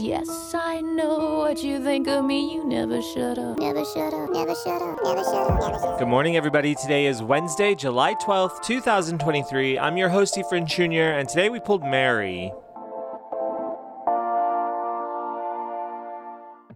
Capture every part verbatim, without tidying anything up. Yes, I know what you think of me. You never shut up. Never shut up. Never shut up. Never shut up. Never shut up. Good morning, everybody. Today is Wednesday, July twelfth, twenty twenty-three. I'm your host, Efrain Junior, and today we pulled Mary.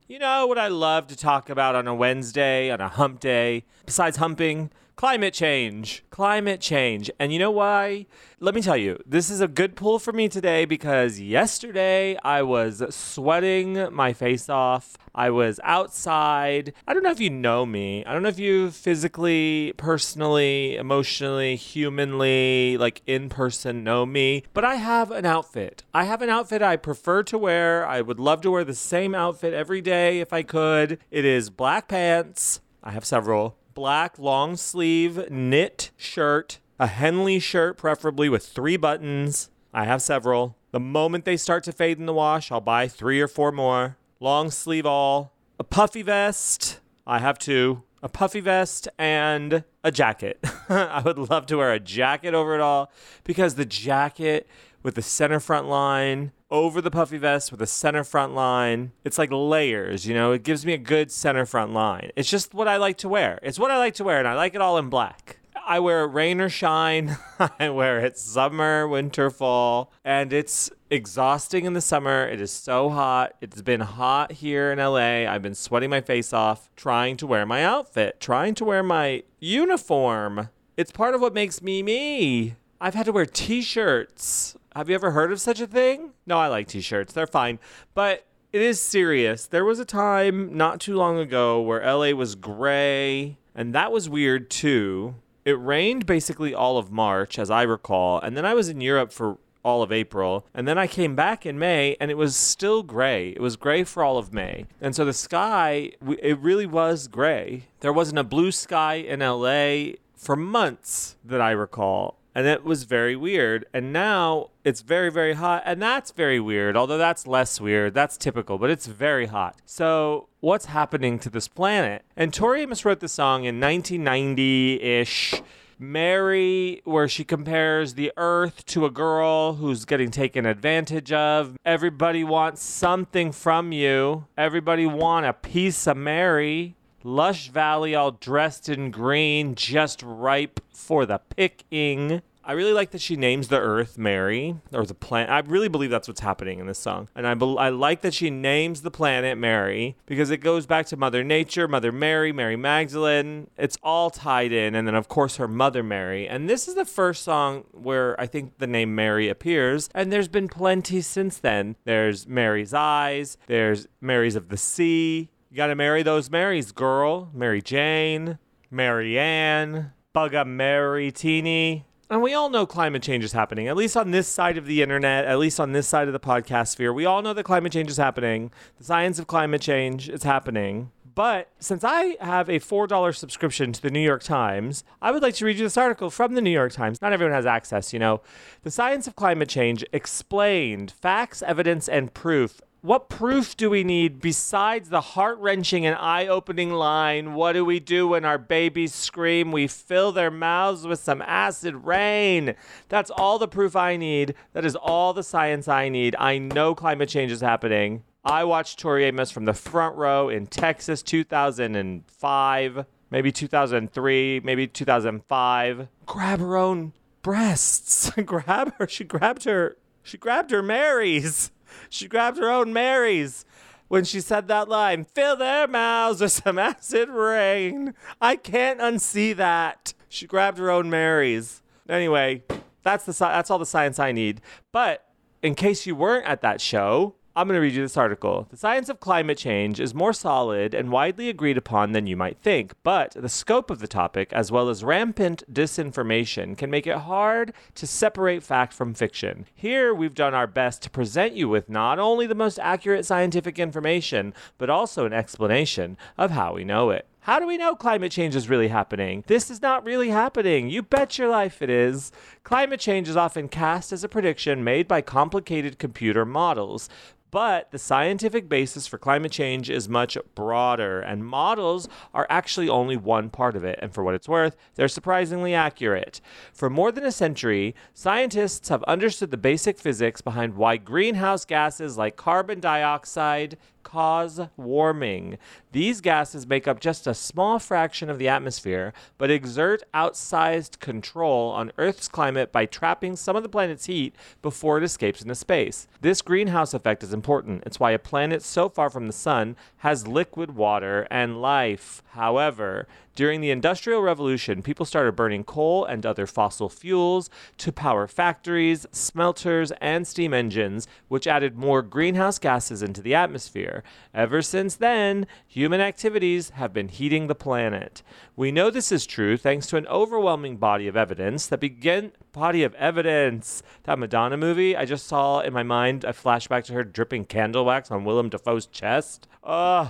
You know what I love to talk about on a Wednesday, on a hump day, besides humping? Climate change. Climate change. And you know why? Let me tell you, this is a good pull for me today because yesterday I was sweating my face off. I was outside. I don't know if you know me. I don't know if you physically, personally, emotionally, humanly, like in person know me, but I have an outfit. I have an outfit I prefer to wear. I would love to wear the same outfit every day if I could. It is black pants. I have several. Black long sleeve knit shirt, a Henley shirt, preferably with three buttons. I have several. The moment they start to fade in the wash, I'll buy three or four more. Long sleeve all. A puffy vest. I have two. A puffy vest and a jacket. I would love to wear a jacket over it all because the jacket with the center front line over the puffy vest with a center front line. It's like layers, you know? It gives me a good center front line. It's just what I like to wear. It's what I like to wear, and I like it all in black. I wear it rain or shine. I wear it summer, winter, fall, and it's exhausting in the summer. It is so hot. It's been hot here in L A. I've been sweating my face off trying to wear my outfit, trying to wear my uniform. It's part of what makes me me. I've had to wear t-shirts. Have you ever heard of such a thing? No, I like t-shirts. They're fine. But it is serious. There was a time not too long ago where L A was gray, and that was weird too. It rained basically all of March, as I recall, and then I was in Europe for all of April, and then I came back in May, and it was still gray. It was gray for all of May. And so the sky, it really was gray. There wasn't a blue sky in L A for months that I recall. And it was very weird. And now it's very, very hot. And that's very weird. Although that's less weird. That's typical. But it's very hot. So what's happening to this planet? And Tori Amos wrote this song in nineteen ninety-ish. Mary, where she compares the earth to a girl who's getting taken advantage of. Everybody wants something from you. Everybody want a piece of Mary. Lush Valley all dressed in green, just ripe for the picking. I really like that she names the earth Mary, or the planet. I really believe that's what's happening in this song. And I, be- I like that she names the planet Mary because it goes back to Mother Nature, Mother Mary, Mary Magdalene. It's all tied in. And then, of course, her mother Mary. And this is the first song where I think the name Mary appears. And there's been plenty since then. There's Mary's Eyes. There's Mary's of the Sea. You gotta marry those Marys, girl. Mary Jane, Mary Ann, Bugga Mary Teeny. And we all know climate change is happening, at least on this side of the internet, at least on this side of the podcast sphere. We all know that climate change is happening. The science of climate change is happening. But since I have a four dollars subscription to the New York Times, I would like to read you this article from the New York Times. Not everyone has access, you know. The Science of Climate Change Explained, Facts, Evidence, and Proof. What proof do we need besides the heart-wrenching and eye-opening line, what do we do when our babies scream? We fill their mouths with some acid rain. That's all the proof I need. That is all the science I need. I know climate change is happening. I watched Tori Amos from the front row in Texas, two thousand five, maybe two thousand three, maybe two thousand five. Grab her own breasts. Grab her. She grabbed her. She grabbed her Mary's. She grabbed her own Mary's when she said that line, fill their mouths with some acid rain. I can't unsee that. She grabbed her own Mary's. Anyway, that's the that's all the science I need. But in case you weren't at that show, I'm going to read you this article. The science of climate change is more solid and widely agreed upon than you might think, but the scope of the topic, as well as rampant disinformation, can make it hard to separate fact from fiction. Here, we've done our best to present you with not only the most accurate scientific information, but also an explanation of how we know it. How do we know climate change is really happening? This is not really happening. You bet your life it is. Climate change is often cast as a prediction made by complicated computer models. But the scientific basis for climate change is much broader, and models are actually only one part of it. And for what it's worth, they're surprisingly accurate. For more than a century, scientists have understood the basic physics behind why greenhouse gases like carbon dioxide cause warming. These gases make up just a small fraction of the atmosphere, but exert outsized control on Earth's climate by trapping some of the planet's heat before it escapes into space. This greenhouse effect is important. It's why a planet so far from the sun has liquid water and life. However, during the Industrial Revolution, people started burning coal and other fossil fuels to power factories, smelters, and steam engines, which added more greenhouse gases into the atmosphere. Ever since then, human activities have been heating the planet. We know this is true thanks to an overwhelming body of evidence that began... Body of evidence. That Madonna movie, I just saw in my mind a flashback to her dripping candle wax on Willem Dafoe's chest. Ugh.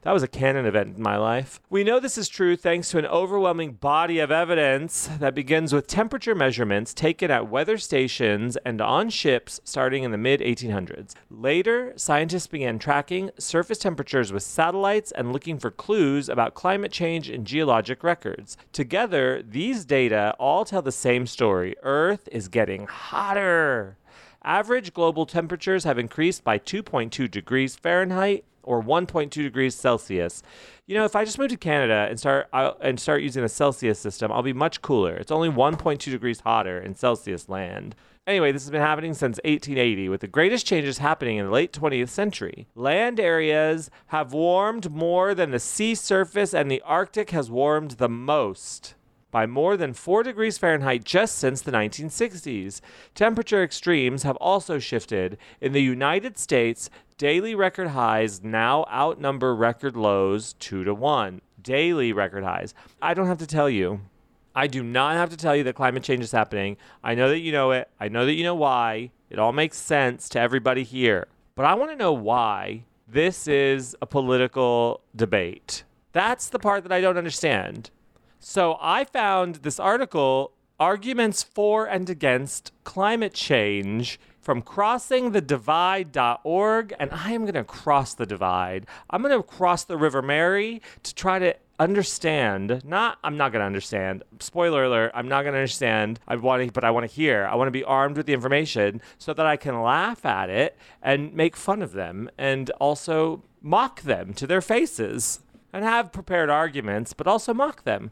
That was a canon event in my life. We know this is true thanks to an overwhelming body of evidence that begins with temperature measurements taken at weather stations and on ships starting in the mid eighteen hundreds. Later, scientists began tracking surface temperatures with satellites and looking for clues about climate change in geologic records. Together, these data all tell the same story. Earth is getting hotter. Average global temperatures have increased by two point two degrees Fahrenheit or one point two degrees Celsius. You know, if I just move to Canada and start I'll, and start using a Celsius system, I'll be much cooler. It's only one point two degrees hotter in Celsius land. Anyway, this has been happening since eighteen eighty, with the greatest changes happening in the late twentieth century. Land areas have warmed more than the sea surface, and the Arctic has warmed the most, by more than four degrees Fahrenheit just since the nineteen sixties. Temperature extremes have also shifted. In the United States, daily record highs now outnumber record lows two to one. Daily record highs. I don't have to tell you. I do not have to tell you that climate change is happening. I know that you know it. I know that you know why. It all makes sense to everybody here. But I want to know why this is a political debate. That's the part that I don't understand. So I found this article, Arguments for and Against Climate Change, from crossing the divide dot org, and I am going to cross the divide. I'm going to cross the River Mary to try to understand. Not, I'm not going to understand. Spoiler alert, I'm not going to understand. I want to, but I want to hear. I want to be armed with the information so that I can laugh at it and make fun of them and also mock them to their faces. And have prepared arguments, but also mock them.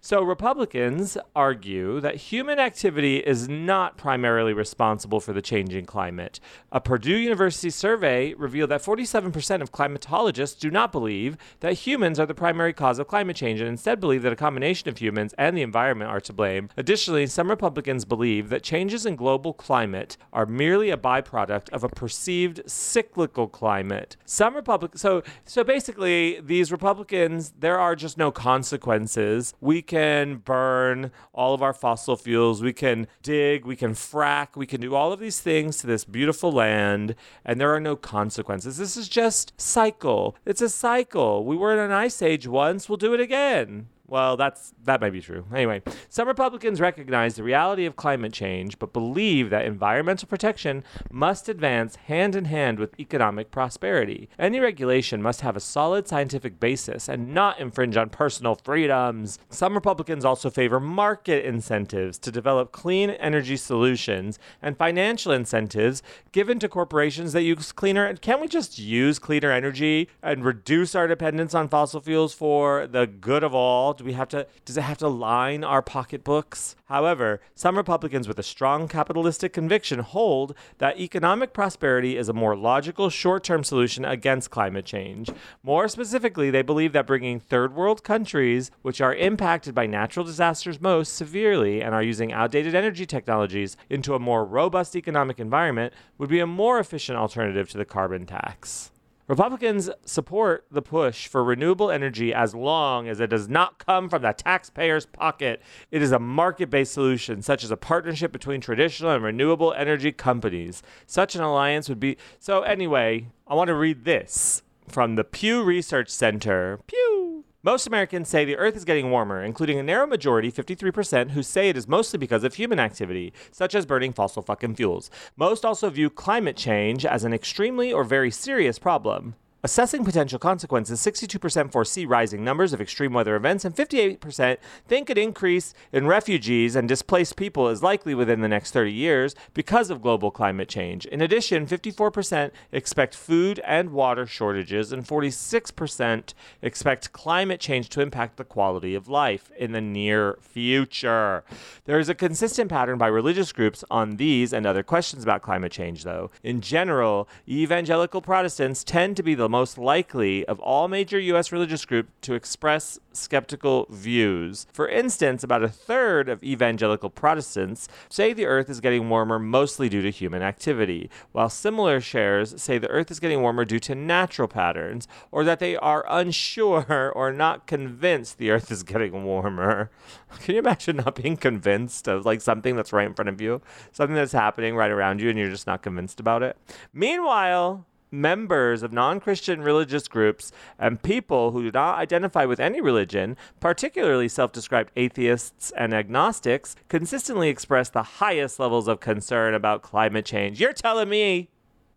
So Republicans argue that human activity is not primarily responsible for the changing climate. A Purdue University survey revealed that forty-seven percent of climatologists do not believe that humans are the primary cause of climate change, and instead believe that a combination of humans and the environment are to blame. Additionally, some Republicans believe that changes in global climate are merely a byproduct of a perceived cyclical climate. Some Republic- so, so basically, these Republicans Republicans, there are just no consequences. We can burn all of our fossil fuels. We can dig. We can frack. We can do all of these things to this beautiful land, and there are no consequences. This is just cycle. It's a cycle. We were in an ice age once. We'll do it again. Well, that's that might be true. Anyway, some Republicans recognize the reality of climate change, but believe that environmental protection must advance hand in hand with economic prosperity. Any regulation must have a solid scientific basis and not infringe on personal freedoms. Some Republicans also favor market incentives to develop clean energy solutions and financial incentives given to corporations that use cleaner. Can't we just use cleaner energy and reduce our dependence on fossil fuels for the good of all? Do we have to, does it have to line our pocketbooks? However, some Republicans with a strong capitalistic conviction hold that economic prosperity is a more logical short-term solution against climate change. More specifically, they believe that bringing third world countries, which are impacted by natural disasters most severely and are using outdated energy technologies, into a more robust economic environment would be a more efficient alternative to the carbon tax. Republicans support the push for renewable energy as long as it does not come from the taxpayer's pocket. It is a market-based solution, such as a partnership between traditional and renewable energy companies. Such an alliance would be... So anyway, I want to read this from the Pew Research Center. Pew! Most Americans say the Earth is getting warmer, including a narrow majority, fifty-three percent, who say it is mostly because of human activity, such as burning fossil fucking fuels. Most also view climate change as an extremely or very serious problem. Assessing potential consequences, sixty-two percent foresee rising numbers of extreme weather events, and fifty-eight percent think an increase in refugees and displaced people is likely within the next thirty years because of global climate change. In addition, fifty-four percent expect food and water shortages, and forty-six percent expect climate change to impact the quality of life in the near future. There is a consistent pattern by religious groups on these and other questions about climate change, though. In general, evangelical Protestants tend to be the most likely of all major U S religious groups to express skeptical views. For instance, about a third of evangelical Protestants say the Earth is getting warmer mostly due to human activity, while similar shares say the Earth is getting warmer due to natural patterns, or that they are unsure or not convinced the Earth is getting warmer. Can you imagine not being convinced of like something that's right in front of you, something that's happening right around you, and you're just not convinced about it? Meanwhile, members of non-Christian religious groups and people who do not identify with any religion, particularly self-described atheists and agnostics, consistently express the highest levels of concern about climate change. You're telling me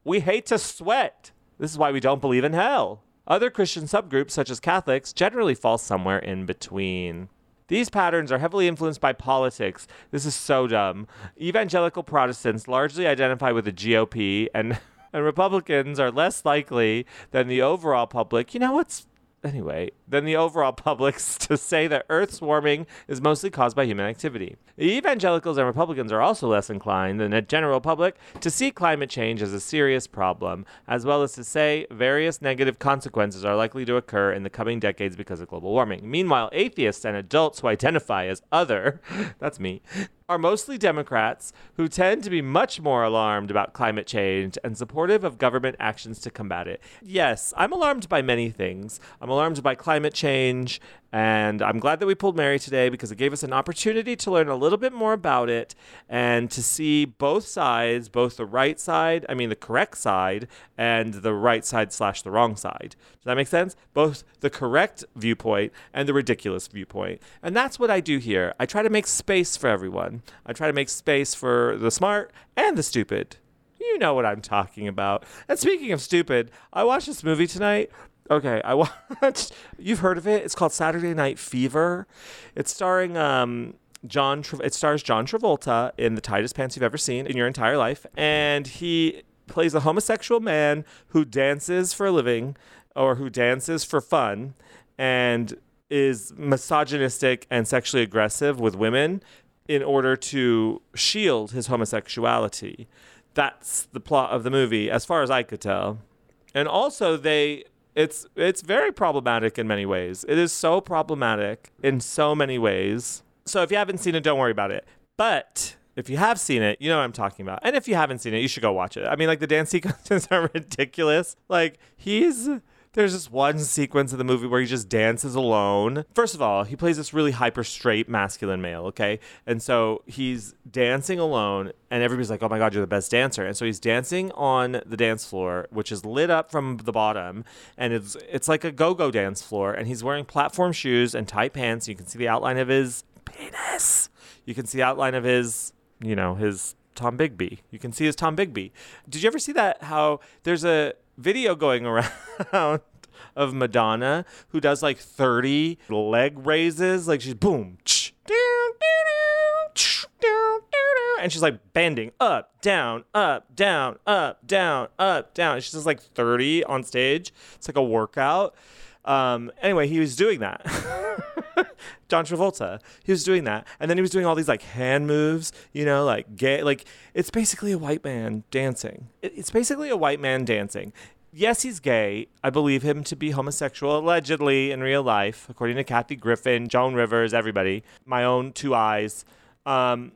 we hate to sweat. This is why we don't believe in hell. Other Christian subgroups, such as Catholics, generally fall somewhere in between. These patterns are heavily influenced by politics. This is so dumb. Evangelical Protestants largely identify with the G O P and... And Republicans are less likely than the overall public, you know what's, anyway, than the overall public to say that Earth's warming is mostly caused by human activity. Evangelicals and Republicans are also less inclined than the general public to see climate change as a serious problem, as well as to say various negative consequences are likely to occur in the coming decades because of global warming. Meanwhile, atheists and adults who identify as other, that's me, are mostly Democrats who tend to be much more alarmed about climate change and supportive of government actions to combat it. Yes, I'm alarmed by many things. I'm alarmed by climate change, and I'm glad that we pulled Mary today because it gave us an opportunity to learn a little bit more about it and to see both sides, both the right side, I mean the correct side, and the right side slash the wrong side. Does that make sense? Both the correct viewpoint and the ridiculous viewpoint. And that's what I do here. I try to make space for everyone. I try to make space for the smart and the stupid. You know what I'm talking about. And speaking of stupid, I watched this movie tonight. Okay, I watched... You've heard of it. It's called Saturday Night Fever. It's starring... um John. Tra- it stars John Travolta in the tightest pants you've ever seen in your entire life. And he plays a homosexual man who dances for a living or who dances for fun and is misogynistic and sexually aggressive with women in order to shield his homosexuality. That's the plot of the movie, as far as I could tell. And also, they it's it's very problematic in many ways. It is so problematic in so many ways. So if you haven't seen it, don't worry about it. But if you have seen it, you know what I'm talking about. And if you haven't seen it, you should go watch it. I mean, like, the dance sequences are ridiculous. Like, he's... There's this one sequence in the movie where he just dances alone. First of all, he plays this really hyper straight masculine male, okay? And so he's dancing alone and everybody's like, oh my God, you're the best dancer. And so he's dancing on the dance floor, which is lit up from the bottom. And it's it's like a go-go dance floor. And he's wearing platform shoes and tight pants. You can see the outline of his penis. You can see the outline of his, you know, his Tom Bigby. You can see his Tom Bigby. Did you ever see that? How there's a video going around of Madonna who does like thirty leg raises, like she's boom, and she's like bending up, down, up, down, up, down, up, down. She does like thirty on stage. It's like a workout. Um, anyway, he was doing that. John Travolta, he was doing that. And then he was doing all these like hand moves, you know, like gay, like it's basically a white man dancing. It's basically a white man dancing. Yes, he's gay. I believe him to be homosexual, allegedly, in real life, according to Kathy Griffin, Joan Rivers, everybody, my own two eyes. Um,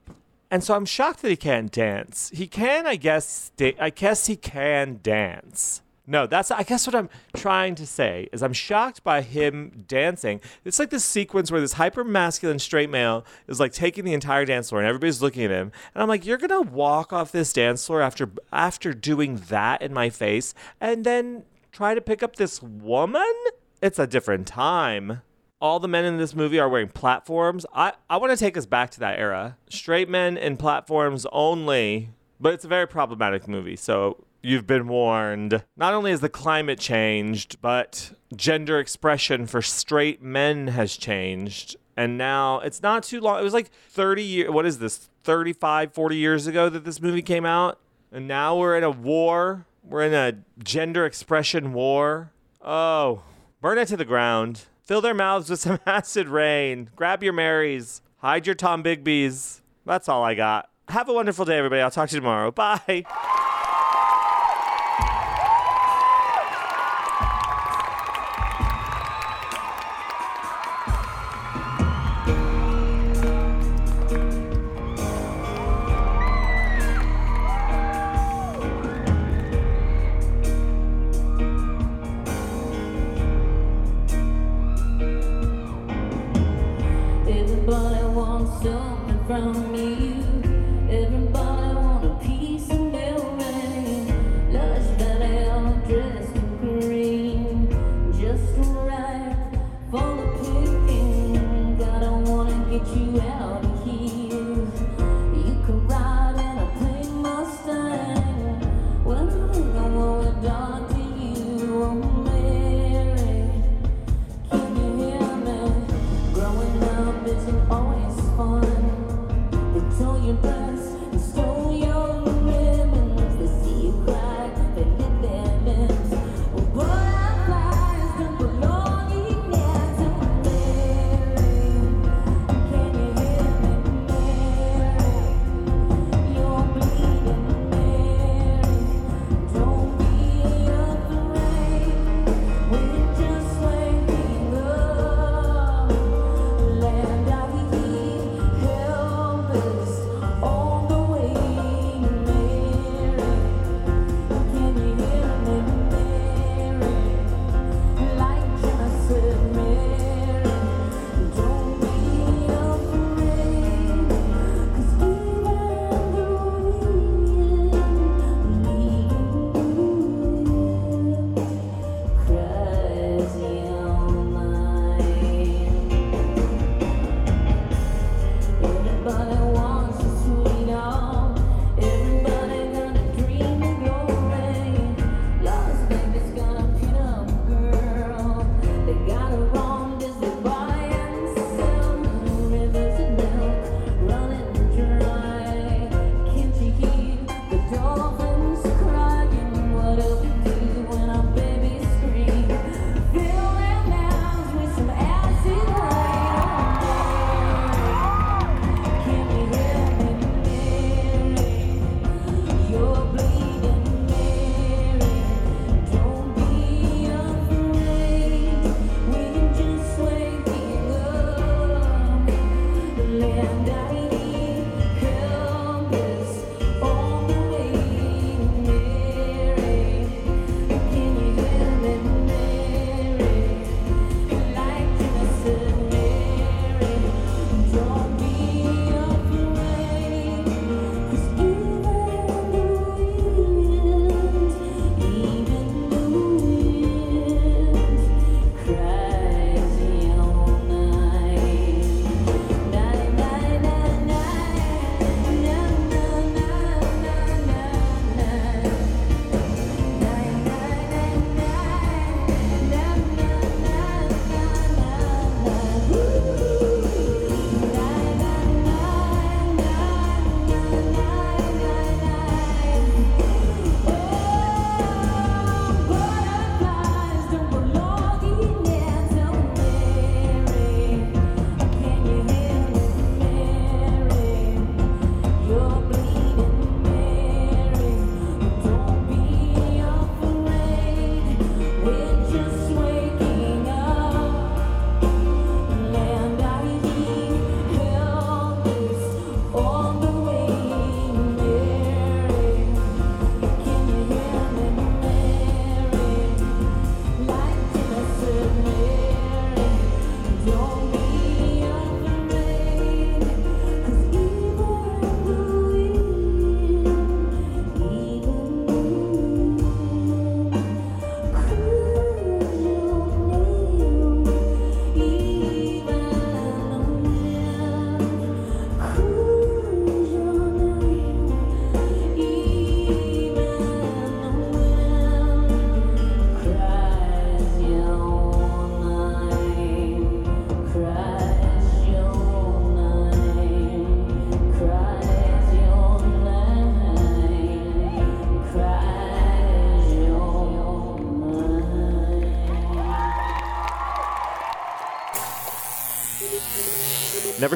and so I'm shocked that he can't dance. He can, I guess, da- I guess he can dance. No, that's, I guess what I'm trying to say is I'm shocked by him dancing. It's like this sequence where this hyper-masculine straight male is like taking the entire dance floor and everybody's looking at him. And I'm like, you're going to walk off this dance floor after after doing that in my face and then try to pick up this woman? It's a different time. all the men in this movie are wearing platforms. I, I want to take us back to that era. Straight men in platforms only, but it's a very problematic movie, so you've been warned. Not only has the climate changed, but gender expression for straight men has changed. And now it's not too long. It was like thirty years. What is this? thirty-five, forty years ago that this movie came out. And now we're in a war. We're in a gender expression war. Oh, burn it to the ground. Fill their mouths with some acid rain. Grab your Marys. Hide your Tom Bigby's. That's all I got. Have a wonderful day, everybody. I'll talk to you tomorrow. Bye. Something from you. Everybody want a piece of milk. Never